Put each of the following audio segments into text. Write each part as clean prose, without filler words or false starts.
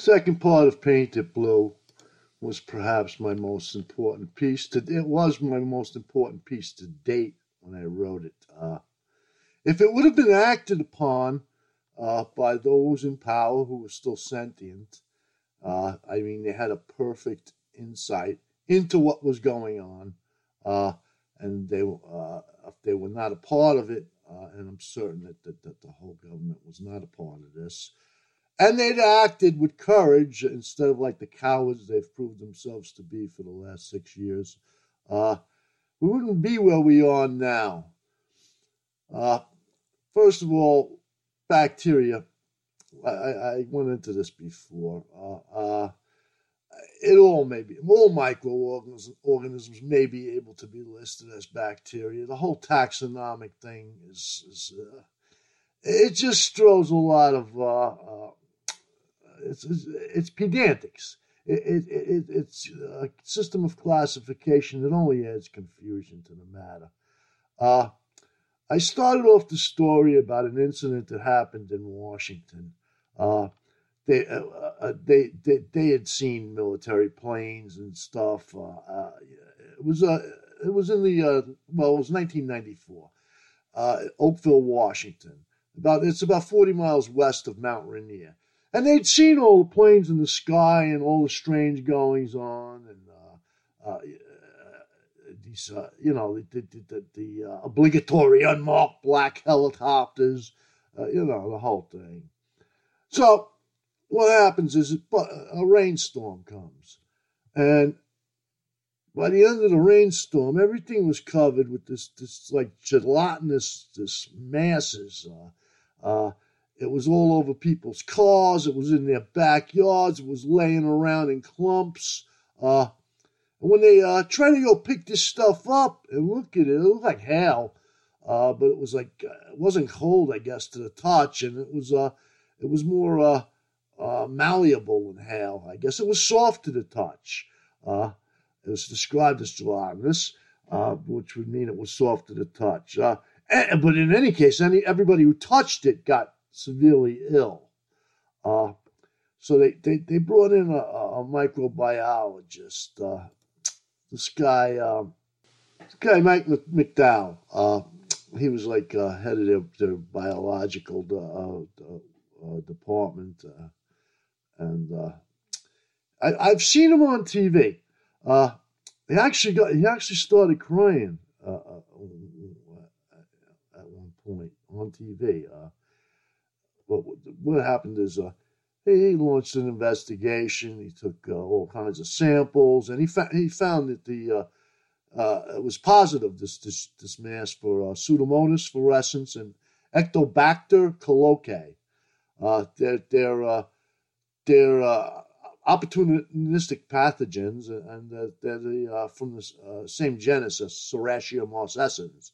Second part of Paint It Blue was perhaps my most important piece. It was my most important piece to date when I wrote it. If it would have been acted upon by those in power who were still sentient, they had a perfect insight into what was going on, and they were not a part of it, and I'm certain that the whole government was not a part of this, and they'd acted with courage instead of like the cowards they've proved themselves to be for the last 6 years, we wouldn't be where we are now. First of all, bacteria. I went into this before. All microorganisms may be able to be listed as bacteria. The whole taxonomic thing is it just throws a lot of it's pedantics. It's a system of classification that only adds confusion to the matter. I started off the story about an incident that happened in Washington. They had seen military planes and stuff. It was 1994, Oakville, Washington. It's about 40 miles west of Mount Rainier, and they'd seen all the planes in the sky and all the strange goings on and these the obligatory unmarked black helicopters, the whole thing. So what happens is a rainstorm comes, and by the end of the rainstorm, everything was covered with this like gelatinous masses. It was all over people's cars. It was in their backyards. It was laying around in clumps. And when they tried to go pick this stuff up and look at it, it looked like hell. But it was like it wasn't cold, I guess, to the touch, and it was more. Malleable in hell. I guess it was soft to the touch. It was described as gelatinous, which would mean it was soft to the touch. But in any case, everybody who touched it got severely ill. So they brought in a microbiologist. This guy Mike McDowell. He was like head of their biological department. I've seen him on TV. He actually started crying at one point on TV. What happened is he launched an investigation. He took all kinds of samples, and he found that it was positive this mass for Pseudomonas fluorescens and Enterobacter cloacae. They're opportunistic pathogens, and they're from the same genus as Serratia marcescens.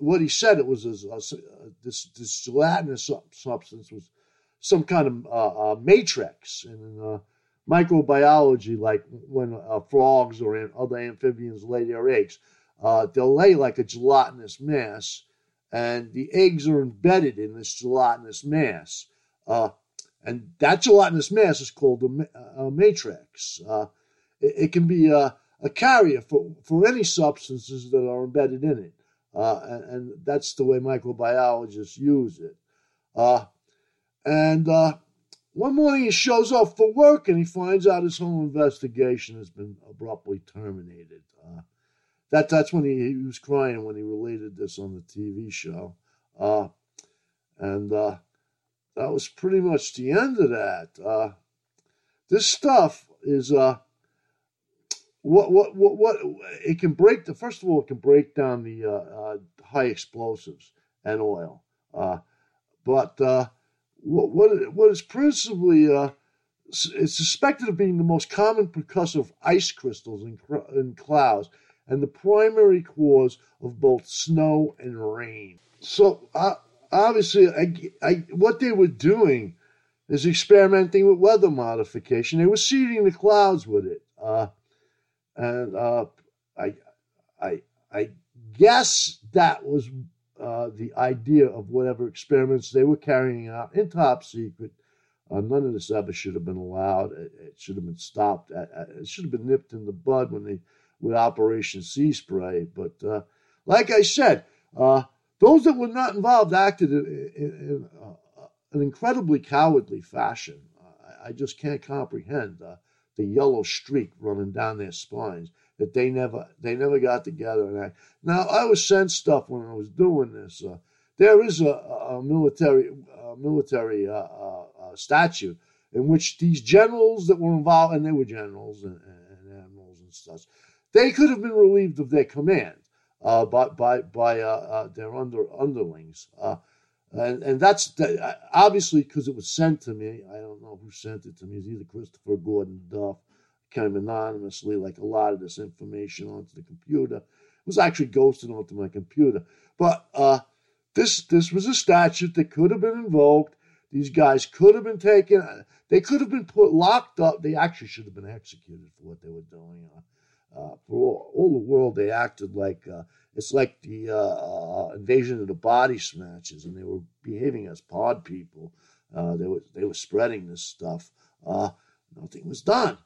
What he said it was this gelatinous substance was some kind of matrix in microbiology, like when frogs or other amphibians lay their eggs. They'll lay like a gelatinous mass, and the eggs are embedded in this gelatinous mass. And that gelatinous mass is called a matrix. It can be a carrier for any substances that are embedded in it. And that's the way microbiologists use it. One morning he shows up for work and he finds out his whole investigation has been abruptly terminated. That's when he was crying when he related this on the TV show. That was pretty much the end of that. This stuff is it can break. First of all, it can break down the high explosives and oil. But what is principally it's suspected of being the most common precursor of ice crystals in clouds, and the primary cause of both snow and rain. So obviously, what they were doing is experimenting with weather modification. They were seeding the clouds with it, and I guess that was the idea of whatever experiments they were carrying out in top secret None of this ever should have been allowed. It should have been stopped. It should have been nipped in the bud with Operation Sea Spray. But like I said, those that were not involved acted in an incredibly cowardly fashion. I just can't comprehend the yellow streak running down their spines, that they never got together. And now, I was sent stuff when I was doing this. There is a military statute in which these generals that were involved, and they were generals and admirals and such, they could have been relieved of their command by their underlings. And that's obviously because it was sent to me. I don't know who sent it to me. It's either Christopher or Gordon Duff. Came anonymously, like a lot of this information, onto the computer. It was actually ghosted onto my computer. But this was a statute that could have been invoked. These guys could have been taken. They could have been put locked up. They actually should have been executed for what they were doing. For all the world, they acted like it's like the invasion of the body snatchers, and they were behaving as pod people. They were spreading this stuff. Nothing was done.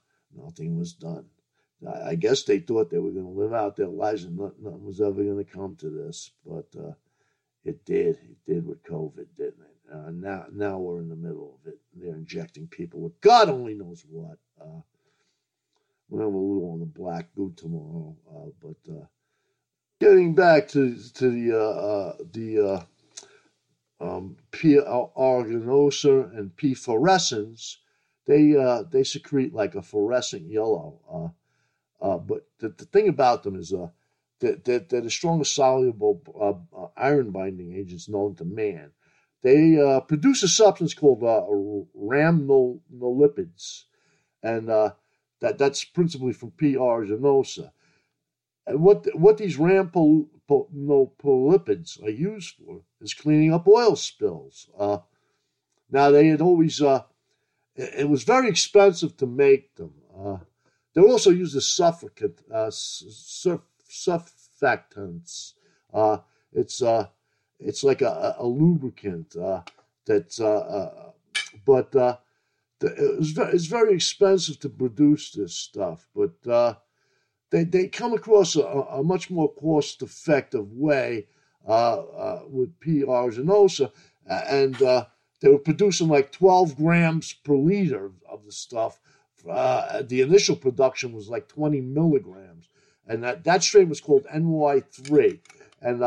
I guess they thought they were going to live out their lives and nothing was ever going to come to this, but it did. It did with COVID, didn't it? Now we're in the middle of it. They're injecting people with God only knows what. We'll have a little on the black goo tomorrow, but getting back to the P. aeruginosa and P. fluorescens. They secrete like a fluorescent yellow, but the thing about them is they're the strongest soluble iron-binding agents known to man. They produce a substance called rhamnolipids, and that's principally from P. aeruginosa. And what these rhamnolipids are used for is cleaning up oil spills. Now they had always. It was very expensive to make them. They also used as surfactants. It's like a lubricant. It's very expensive to produce this stuff. But they come across a much more cost-effective way with P. aeruginosa and. They were producing like 12 grams per liter of the stuff. The initial production was like 20 milligrams. And that strain was called NY3. And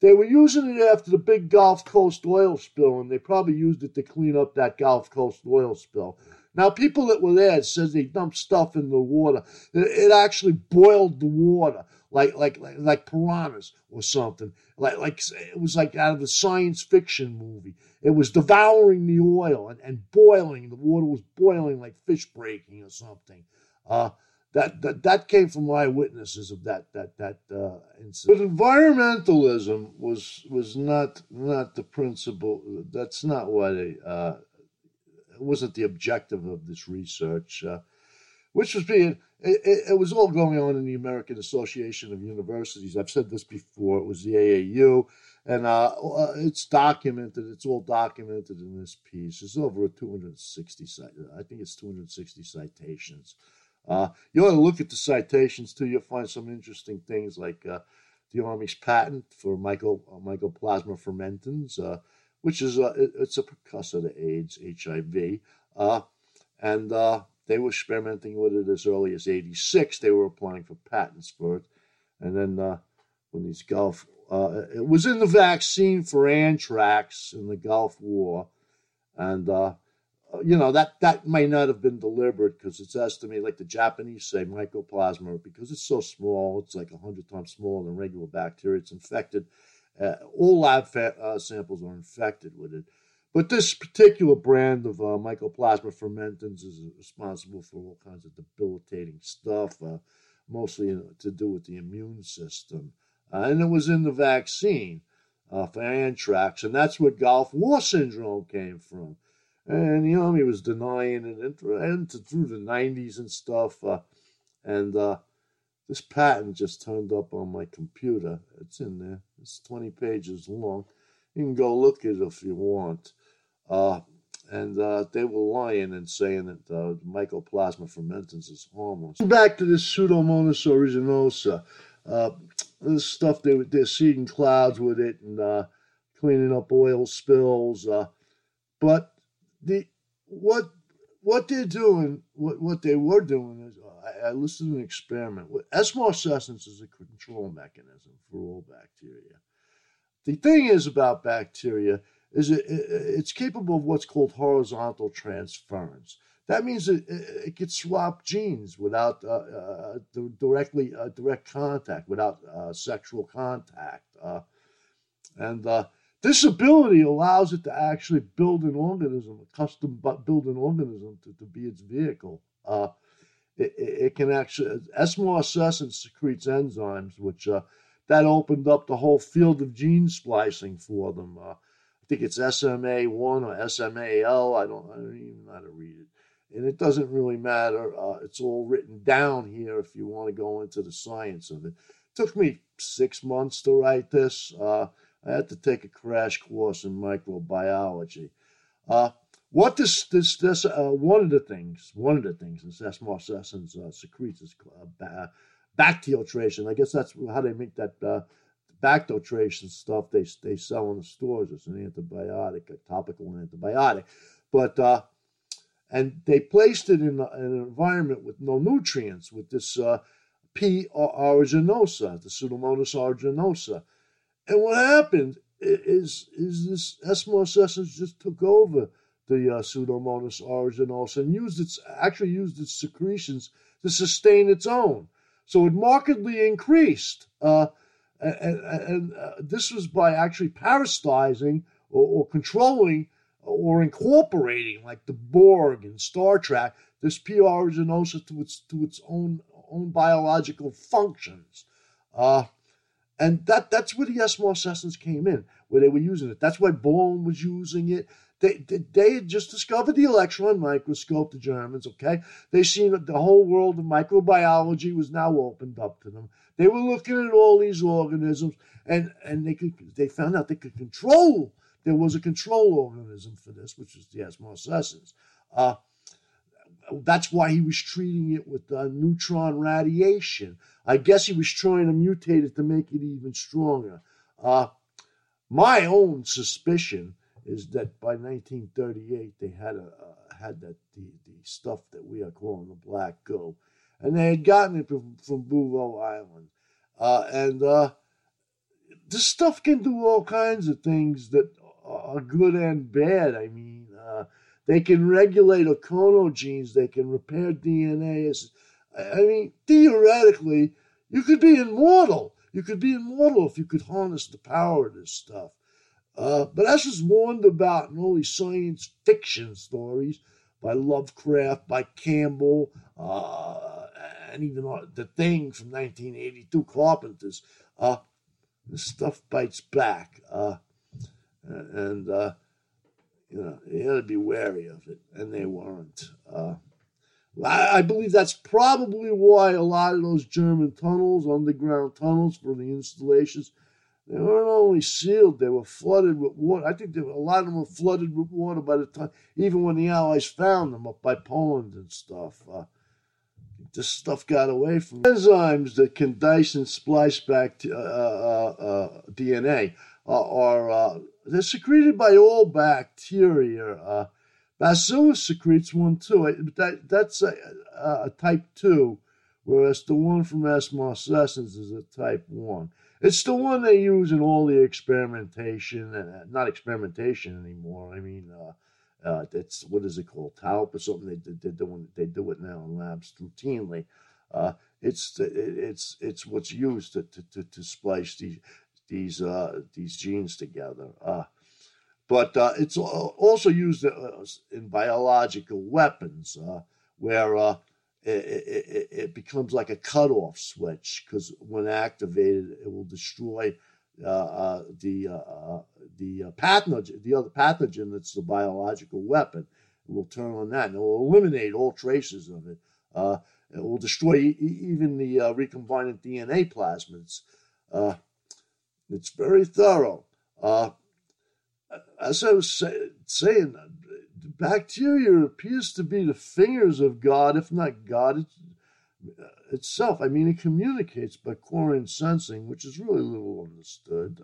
they were using it after the big Gulf Coast oil spill, and they probably used it to clean up that Gulf Coast oil spill. Now, people that were there says they dumped stuff in the water. It actually boiled the water like piranhas or something. Like it was like out of a science fiction movie. It was devouring the oil and boiling. The water was boiling like fish breaking or something. That came from eyewitnesses of that incident. But environmentalism was not the principle. That's not what it wasn't the objective of this research. Which was being, it was all going on in the American Association of Universities. I've said this before. It was the AAU, and it's documented. It's all documented in this piece. It's over 260. I think it's 260 citations. You ought to look at the citations too. You'll find some interesting things, like the Army's patent for mycoplasma fermentans, which is it's a precursor to AIDS, HIV, and. They were experimenting with it as early as 86. They were applying for patents for it. And then when these Gulf... it was in the vaccine for anthrax in the Gulf War. And, that might not have been deliberate, because it's estimated, like the Japanese say, mycoplasma, because it's so small, it's like 100 times smaller than regular bacteria. It's infected. All lab samples are infected with it. But this particular brand of mycoplasma fermentans is responsible for all kinds of debilitating stuff, mostly to do with the immune system. And it was in the vaccine for anthrax, and that's where Gulf War syndrome came from. And the Army was denying it and through the 90s and stuff. This patent just turned up on my computer. It's in there. It's 20 pages long. You can go look at it if you want. And they were lying and saying that mycoplasma fermentans is harmless. Back to this Pseudomonas aeruginosa. This stuff, they're seeding clouds with it and cleaning up oil spills. But what they were doing is, I listed an experiment. S. marcescens is a control mechanism for all bacteria. The thing is about bacteria is it's capable of what's called horizontal transference. That means it could swap genes without direct contact, without sexual contact. This ability allows it to actually build an organism, a custom build an organism to be its vehicle. It can actually, S. marcescens secretes enzymes, which that opened up the whole field of gene splicing for them. I think it's SMA1 or SMAL. I don't even know how to read it. And it doesn't really matter. It's all written down here if you want to go into the science of it. It took me 6 months to write this. I had to take a crash course in microbiology. One of the things this S. marcescens secretes is bacteriophages. I guess that's how they make that bacteriophages stuff they sell in the stores. It's an antibiotic, a topical antibiotic, but and they placed it in an environment with no nutrients with this P. aeruginosa, the Pseudomonas aeruginosa, and what happened is this S. marcescens just took over the Pseudomonas aeruginosa and used its secretions to sustain its own. So it markedly increased. And this was by actually parasitizing or controlling or incorporating, like the Borg in Star Trek, this P. aeruginosa to its own biological functions. And that's where the S. marcescens came in, where they were using it. That's why Bohm was using it. They had just discovered the electron microscope, the Germans, okay? They seen that the whole world of microbiology was now opened up to them. They were looking at all these organisms, and they found out they could control. There was a control organism for this, which is the S. marcescens. That's why he was treating it with neutron radiation. I guess he was trying to mutate it to make it even stronger. My own suspicion is that by 1938 they had the stuff that we are calling the black goo, and they had gotten it from Bouvet Island, and this stuff can do all kinds of things that are good and bad. I mean, they can regulate oconogenes, they can repair DNA. I mean, theoretically, you could be immortal. You could be immortal if you could harness the power of this stuff. But as was warned about in all these science fiction stories by Lovecraft, by Campbell, and even The Thing from 1982, Carpenter's, this stuff bites back. You had to be wary of it, and they weren't. I believe that's probably why a lot of those German tunnels, underground tunnels for the installations, they weren't only sealed, they were flooded with water. I think a lot of them were flooded with water by the time, even when the Allies found them up by Poland and stuff. This stuff got away from them. Enzymes that can dice and splice back DNA they're secreted by all bacteria. Bacillus secretes one too. That's a type 2, whereas the one from S. marcescens is a type 1. It's the one they use in all the experimentation, not experimentation anymore. I mean, that's what is it called, talp or something? They do it now in labs routinely. It's what's used to splice these genes together. But it's also used in biological weapons, where it becomes like a cutoff switch, because when activated, it will destroy the pathogen, the other pathogen that's the biological weapon. It will turn on that, and it will eliminate all traces of it. It will destroy even the recombinant DNA plasmids. It's very thorough. As I was saying, the bacteria appears to be the fingers of God, if not God itself. I mean, it communicates by quorum sensing, which is really little understood.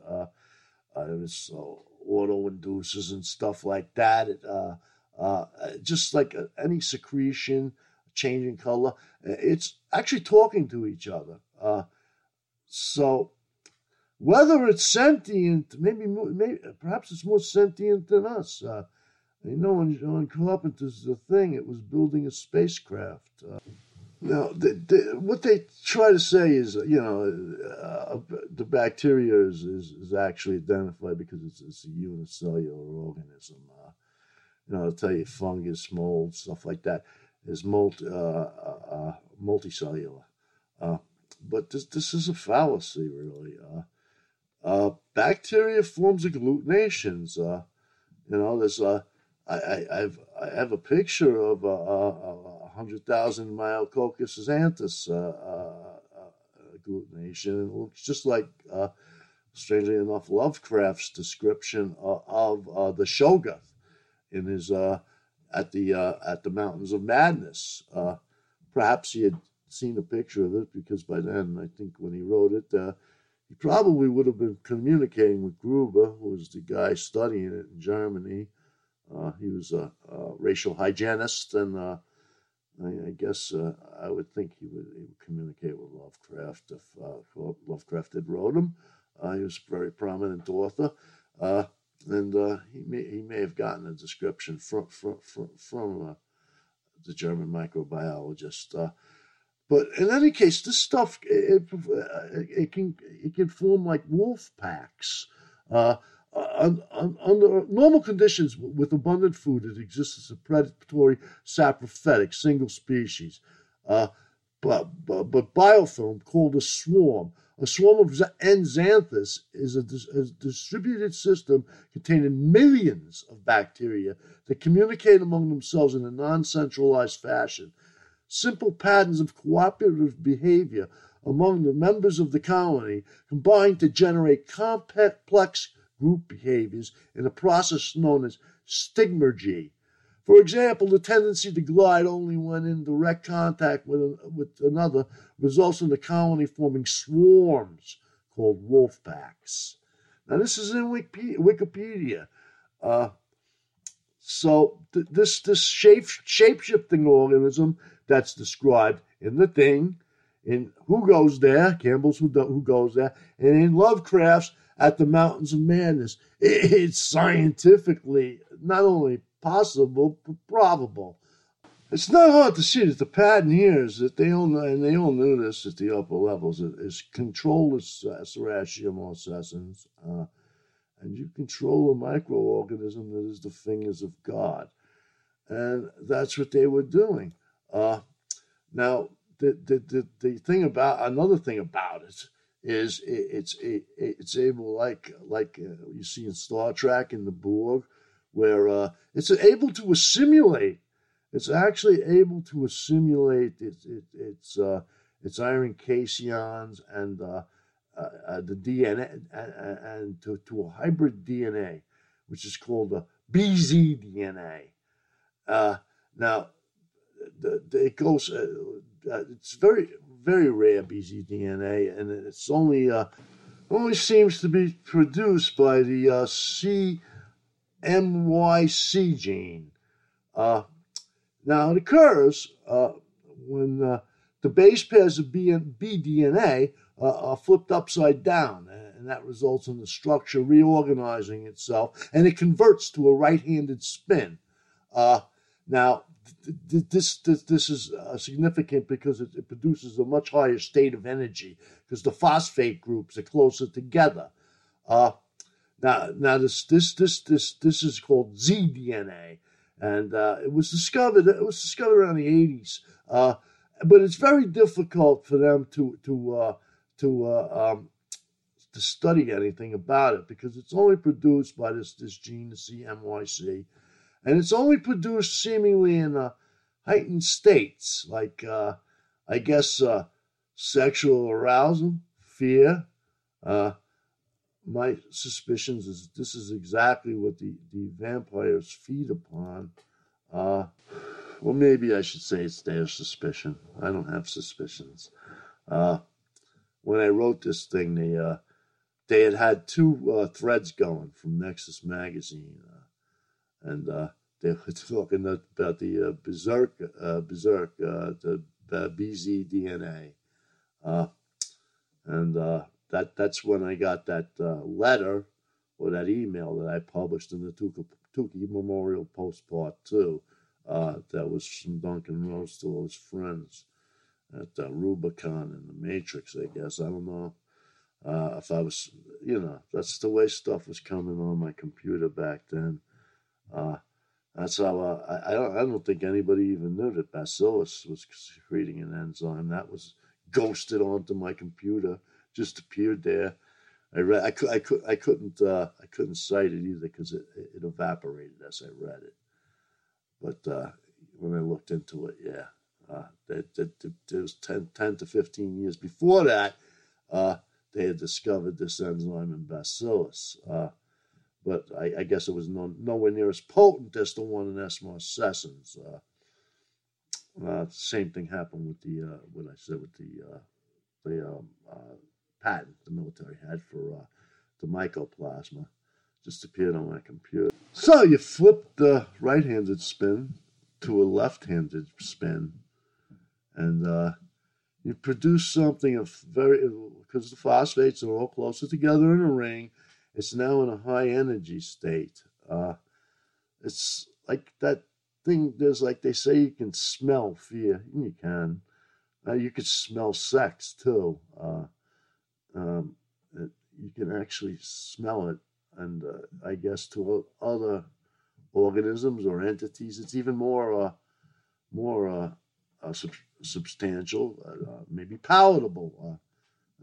So auto-induces and stuff like that. Just like any secretion, change in color, it's actually talking to each other. So whether it's sentient, maybe perhaps it's more sentient than us. When Carpenter's The Thing, it was building a spacecraft. What they try to say is, the bacteria is actually identified because it's a unicellular organism. They'll tell you fungus, mold, stuff like that is multicellular. But this is a fallacy, really. Bacteria forms agglutinations. There's I have a picture of a 100,000 Myococcus anthus agglutination. It looks just like, strangely enough, Lovecraft's description of the Shoggoth in his At the Mountains of Madness. Perhaps he had seen a picture of it because by then, I think when he wrote it, he probably would have been communicating with Gruber, who was the guy studying it in Germany. He was a racial hygienist, and I guess I would think he would communicate with Lovecraft if Lovecraft had wrote him. He was a very prominent author, and he may have gotten a description from the German microbiologist. But in any case, this stuff it can form like wolf packs. Under normal conditions, with abundant food, it exists as a predatory, saprophytic, single species. But biofilm, called a swarm of zooxanthus, is a distributed system containing millions of bacteria that communicate among themselves in a non-centralized fashion. Simple patterns of cooperative behavior among the members of the colony combine to generate complex group behaviors in a process known as stigmergy. For example, the tendency to glide only when in direct contact with another results in the colony forming swarms called wolf packs. Now, this is in Wikipedia. This shape-shifting organism that's described in The Thing, in Who Goes There, Campbell's Who Goes There, and in Lovecraft's At the Mountains of Madness, it's scientifically not only possible, but probable. It's not hard to see that the pattern here is that they all knew this at the upper levels, is control the Serratia marcescens, and you control a microorganism that is the fingers of God. And that's what they were doing. Now, the thing about, another thing about it, is it's able, like you see in Star Trek in the Borg, where it's actually able to assimilate its iron cations and the DNA and to a hybrid DNA, which is called a bcDNA. It goes. It's very, very rare bcDNA, and it's only seems to be produced by the CMYC gene. Now it occurs when the base pairs of bDNA are flipped upside down, and that results in the structure reorganizing itself, and it converts to a right-handed spin. This is significant because it produces a much higher state of energy because the phosphate groups are closer together. Now this is called zDNA, and it was discovered around the 80s. But it's very difficult for them to study anything about it because it's only produced by this gene, the CMYC. And it's only produced seemingly in heightened states, like, sexual arousal, fear. My suspicions is this is exactly what the vampires feed upon Well, maybe I should say it's their suspicion. I don't have suspicions. When I wrote this thing, they had had two threads going from Nexus Magazine. And they were talking about the Berserk, the BZDNA. And that's when I got that letter or that email that I published in the Tukey Memorial Post Part 2. That was from Duncan Rhodes to all his friends at Rubicon and the Matrix, I guess. I don't know if I was, that's the way stuff was coming on my computer back then. That's how I don't think anybody even knew that Bacillus was secreting an enzyme. That was ghosted onto my computer, just appeared there. I couldn't cite it either because it evaporated as I read it. But when I looked into it, there was 10 to 15 years before that, they had discovered this enzyme in Bacillus. But I guess it was nowhere near as potent as the one in S. marcescens. Same thing happened with the patent the military had for the mycoplasma. Just appeared on my computer. So you flip the right-handed spin to a left-handed spin, and you produce something of because the phosphates are all closer together in a ring. It's now in a high energy state. It's like that thing. There's like they say you can smell fear. You can. You could smell sex too. You can actually smell it. And I guess to other organisms or entities, it's even more substantial, maybe palatable. I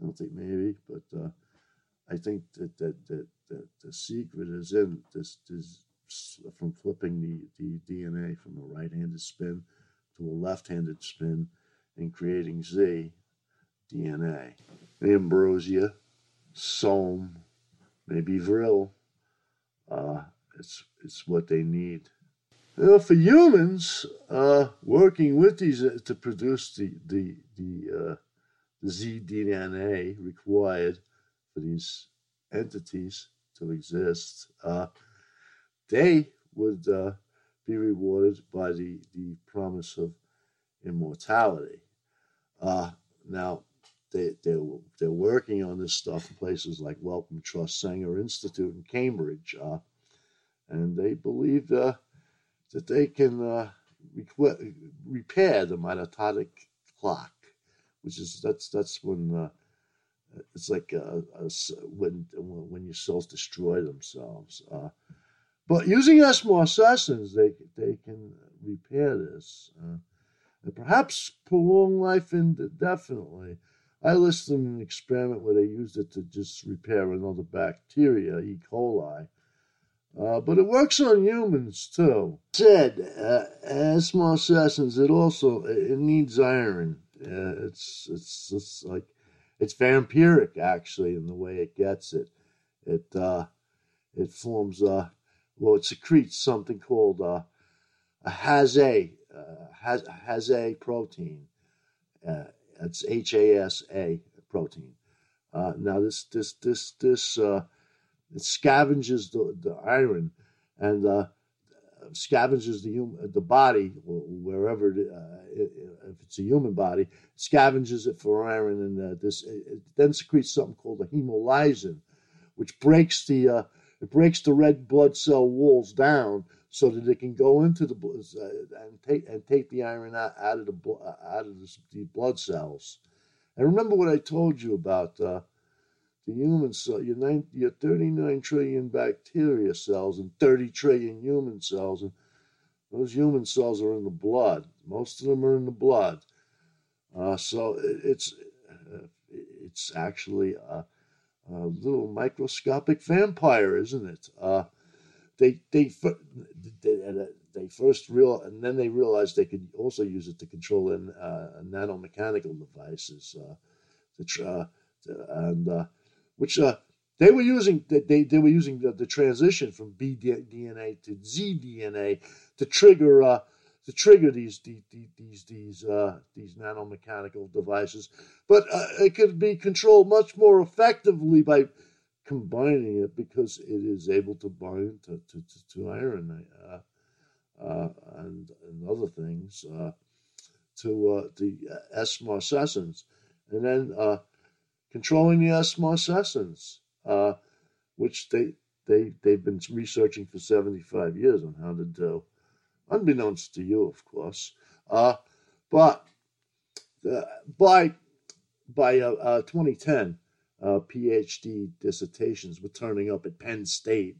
don't think maybe, but I think that the secret is in this from flipping the DNA from a right-handed spin to a left-handed spin and creating Z DNA, ambrosia, soam. Maybe vril. It's what they need. For humans, working with these to produce the Z-DNA required for these entities to exist, they would be rewarded by the promise of immortality. Now. They're working on this stuff in places like Wellcome Trust Sanger Institute in Cambridge, and they believe that they can repair the mitotic clock, which is that's when it's like when your cells destroy themselves. But using S. marcescens, they can repair this and perhaps prolong life indefinitely. I listed an experiment where they used it to just repair another bacteria, E. coli. But it works on humans, too. As marcescens, it needs iron. It's vampiric, actually, in the way it gets it. It forms, it secretes something called a HASA protein. It's HASA protein. Now this it scavenges the iron and scavenges the body wherever if it's a human body, scavenges it for iron, and it then secretes something called a hemolysin, which breaks the red blood cell walls down, so that it can go into the and take the iron out of the blood cells. And remember what I told you about the human cell. Your 39 trillion bacteria cells and 30 trillion human cells, and those human cells are in the blood. Most of them are in the blood. So it's actually a little microscopic vampire, isn't it? They first they realized they could also use it to control nanomechanical devices, which they were using. They were using the transition from B DNA to Z DNA to trigger to trigger these nanomechanical devices, but it could be controlled much more effectively by combining it, because it is able to bind to iron and other things to the S. marcescens, and then controlling the S. marcescens, which they've been researching for 75 years on how to do, unbeknownst to you, of course. But by 2010, PhD dissertations were turning up at Penn State.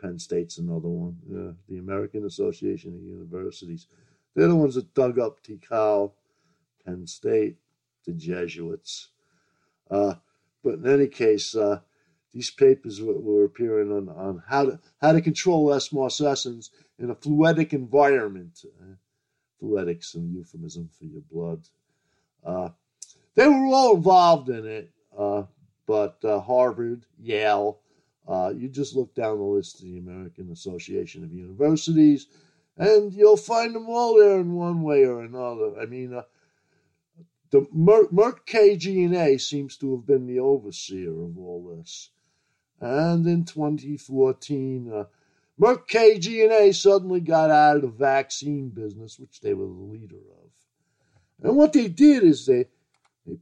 Penn State's another one. The American Association of Universities. They're the ones that dug up Tikal, Penn State, the Jesuits. But in any case, these papers were appearing on how to control S. marcescens in a fluidic environment. Fluidics, a euphemism for your blood. They were all involved in it, but Harvard, Yale. You just look down the list of the American Association of Universities, and you'll find them all there in one way or another. I mean, the Merck KGaA seems to have been the overseer of all this. And in 2014, Merck KGaA suddenly got out of the vaccine business, which they were the leader of. And what they did is they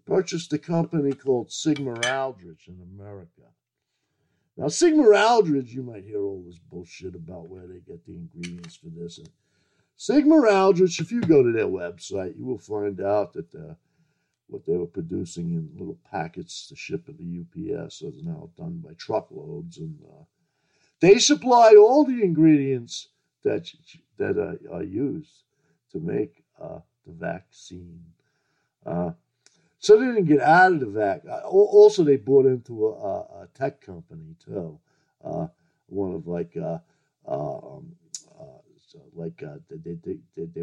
purchased a company called Sigma Aldrich in America. Now, Sigma Aldrich, you might hear all this bullshit about where they get the ingredients for this. And Sigma Aldrich, if you go to their website, you will find out that what they were producing in little packets to ship at the UPS is now done by truckloads. And they supply all the ingredients that are used to make the vaccine. So they didn't get out of the vac. Also, they bought into a tech company too, one of they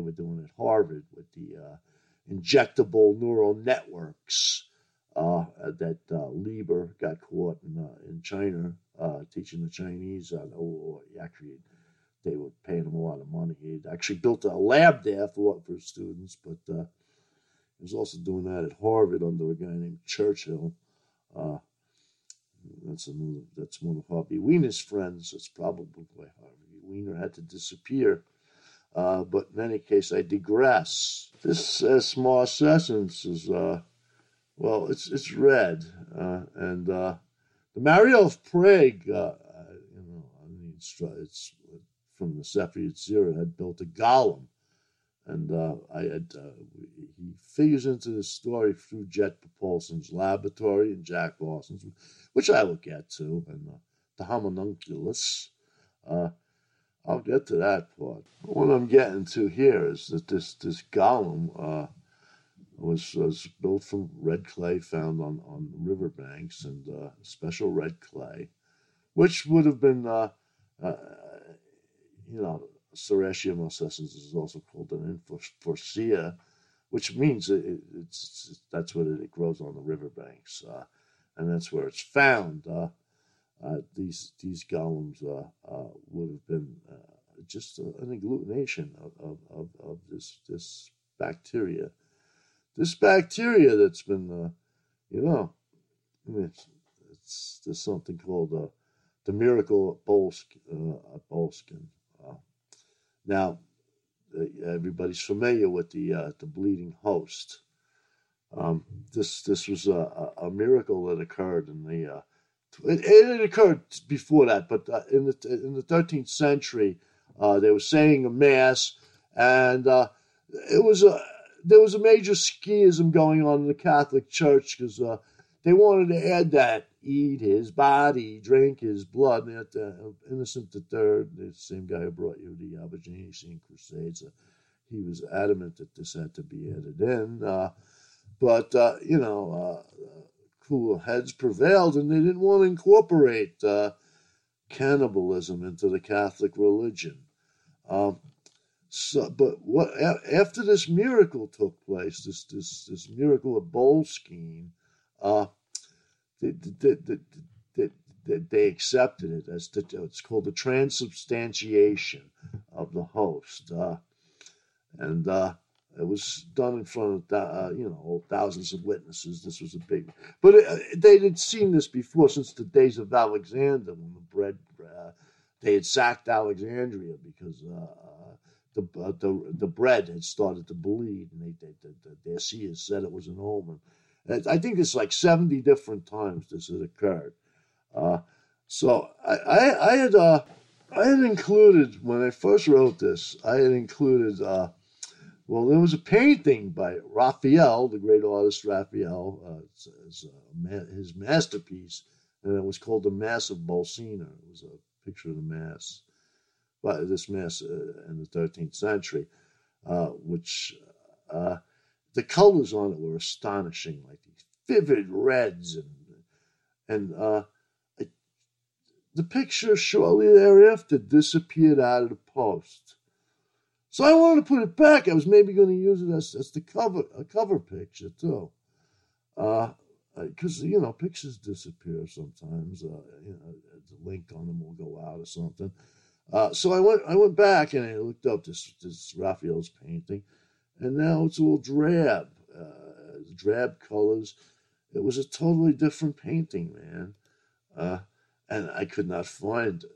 were doing at Harvard with the injectable neural networks that Lieber got caught in China teaching the Chinese. Actually, they were paying him a lot of money. He actually built a lab there for students, but. He was also doing that at Harvard under a guy named Churchill. That's one of Harvey Wiener's friends. That's probably why Harvey Wiener had to disappear. But in any case, I digress. This S. marcescens is it's red, and the Mariel of Prague, it's from the Cepheid Zero, had built a golem. And he figures into this story through Jet Propulsion's laboratory and Jack Parsons, which I will get to, and the hominunculus. I'll get to that part. What I'm getting to here is that this golem was built from red clay found on riverbanks, and special red clay, which would have been, Serratia marcescens is also called an infursia, which means that's what it grows on the riverbanks, and that's where it's found. These golems would have been just an agglutination of this bacteria. This bacteria that's been, there's something called the miracle of Bolskin. Now, everybody's familiar with the bleeding host. This was a miracle that occurred in the. It occurred before that, but in the 13th century, they were saying a mass, and there was a major schism going on in the Catholic Church because they wanted to add that. Eat his body, drink his blood. And Innocent III, the same guy who brought you the Albigensian Crusades, he was adamant that this had to be added in. But cooler heads prevailed, and they didn't want to incorporate cannibalism into the Catholic religion. After this miracle took place, this miracle of Bolskin, They accepted it as it's called the transubstantiation of the host, And it was done in front of, thousands of witnesses. This was a big... But they had seen this before since the days of Alexander, when the they had sacked Alexandria because the bread had started to bleed, and their seers said it was an omen. And I think it's like 70 different times this has occurred. So I had included, when I first wrote this, I had included... Well, there was a painting by Raphael, the great artist Raphael, his masterpiece, and it was called The Mass of Bolsena. It was a picture of the Mass, but this Mass in the 13th century, which the colors on it were astonishing, like these vivid reds, and the picture shortly thereafter disappeared out of the post. So I wanted to put it back. I was maybe going to use it as the cover picture too, because pictures disappear sometimes. The link on them will go out or something. So I went back and I looked up this Raphael's painting, and now it's all drab colors. It was a totally different painting, man, and I could not find it.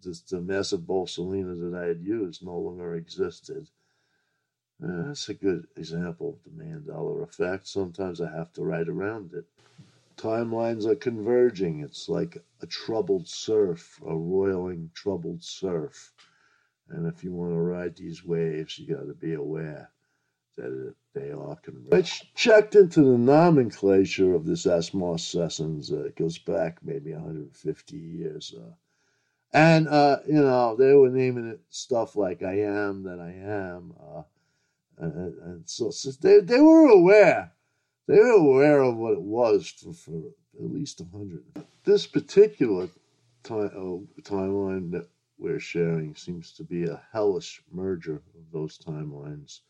The Mass of Bolsena that I had used no longer existed. That's a good example of the Mandela effect. Sometimes I have to write around it. Timelines are converging. It's like a troubled surf, a roiling troubled surf. And if you want to ride these waves, you got to be aware that they are converging. I checked into the nomenclature of this S. marcescens. It goes back maybe 150 years. And, they were naming it stuff like I am that I am. And so they were aware. They were aware of what it was for at least 100. This particular timeline that we're sharing seems to be a hellish merger of those timelines.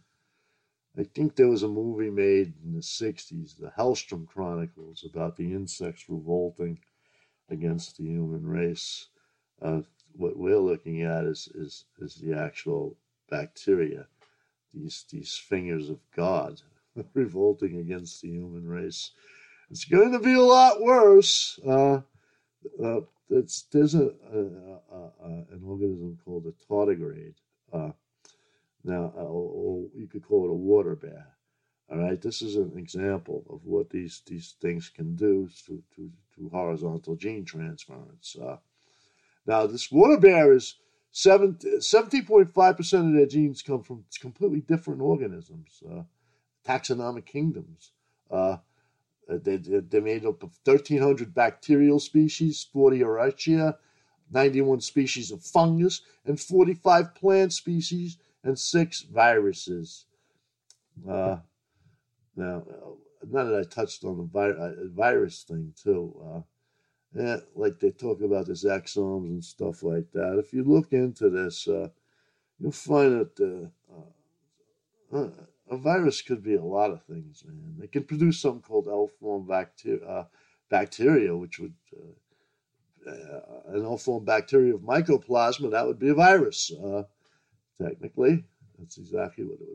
I think there was a movie made in the 60s, the Hellstrom Chronicles, about the insects revolting against the human race. What we're looking at is the actual bacteria, these fingers of God revolting against the human race. It's going to be a lot worse. There's an organism called a tardigrade. Or you could call it a water bear. All right, this is an example of what these things can do to horizontal gene transference. Now, this water bear is 70.5% of their genes come from completely different organisms, taxonomic kingdoms. They're made up of 1,300 bacterial species, 40 Archaea, 91 species of fungus, and 45 plant species and 6 viruses. Now that I touched on the virus thing, too, like they talk about this exomes and stuff like that. If you look into this, you'll find that a virus could be a lot of things, man. They can produce something called L-form bacteria, which would, an L-form bacteria of mycoplasma, that would be a virus. Technically, that's exactly what it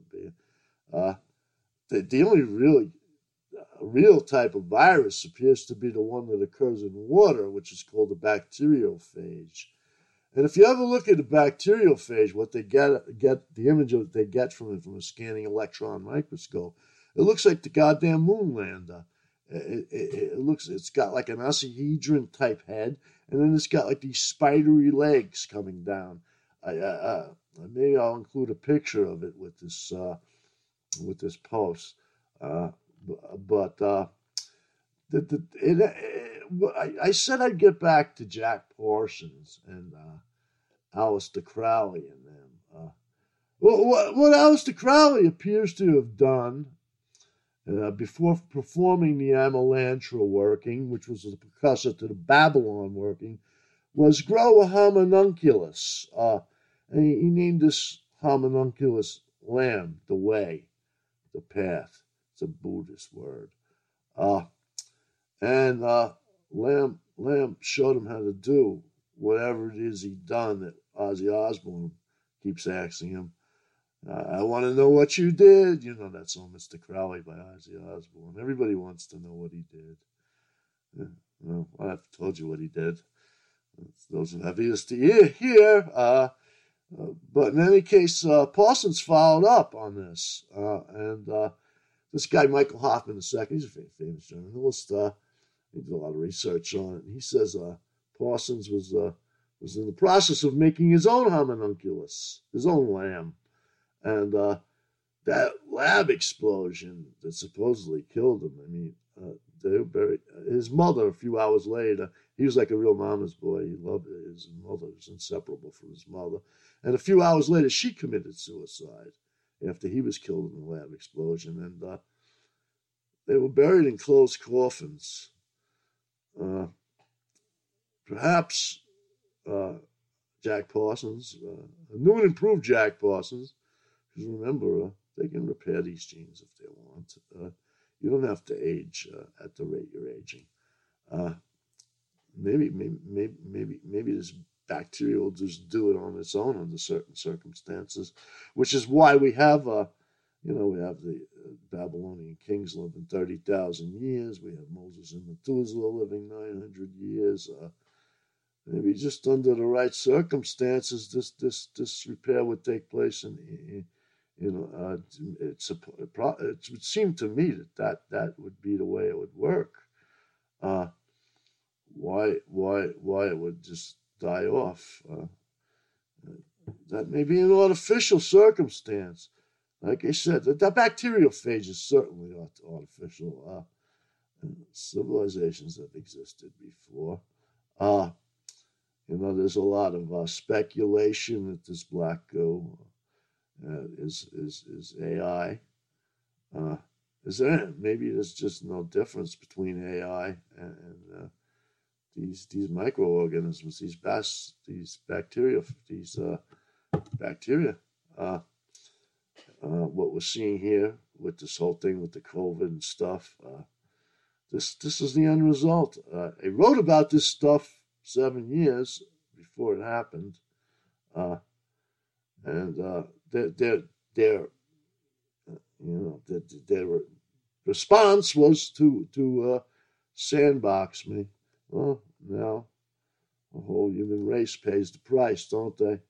would be. The only real type of virus appears to be the one that occurs in water, which is called the bacteriophage. And if you ever look at the bacteriophage, what they get the image of they get from a scanning electron microscope, it looks like the goddamn moon lander. It's got like an octahedron type head, and then it's got like these spidery legs coming down. Maybe I'll include a picture of it with this post. But I said I'd get back to Jack Parsons and Aleister Crowley and them. What Aleister Crowley appears to have done before performing the Amelantra working, which was the precursor to the Babylon working, was grow a hominunculus. And he named this hominunculus Lamb, the way, the path. It's a Buddhist word. And Lamb showed him how to do whatever it is he'd done that Ozzy Osbourne keeps asking him. I want to know what you did. You know that song, Mr. Crowley by Ozzy Osbourne. Everybody wants to know what he did. Yeah, well, I've told you what he did. It's those who have ears to ear here. But in any case, Parsons followed up on this. And this guy, Michael Hoffman II, he's a famous journalist. He did a lot of research on it. And he says Parsons was in the process of making his own homununculus, his own lamb. And that lab explosion that supposedly killed him, I mean, they were buried. His mother, a few hours later, he was like a real mama's boy. He loved his mother. He was inseparable from his mother. And a few hours later, she committed suicide after he was killed in the lab explosion. And they were buried in closed coffins. Perhaps Jack Parsons, a new and improved Jack Parsons, because remember, they can repair these genes if they want. You don't have to age at the rate you're aging. Maybe this bacteria will just do it on its own under certain circumstances, which is why we have, we have the Babylonian kings living 30,000 years. We have Moses and Methuselah living 900 years. Maybe just under the right circumstances, this repair would take place, and it would seem to me that would be the way it would work. Why it would just die off? That may be an artificial circumstance. Like I said, the bacteriophage is certainly artificial. Civilizations have existed before. There's a lot of speculation that this black goo is AI. Maybe there's just no difference between AI and these microorganisms, these bacteria. What we're seeing here with this whole thing with the COVID and stuff, this is the end result. I wrote about this stuff 7 years before it happened, and their response was to sandbox me. Well, now the whole human race pays the price, don't they?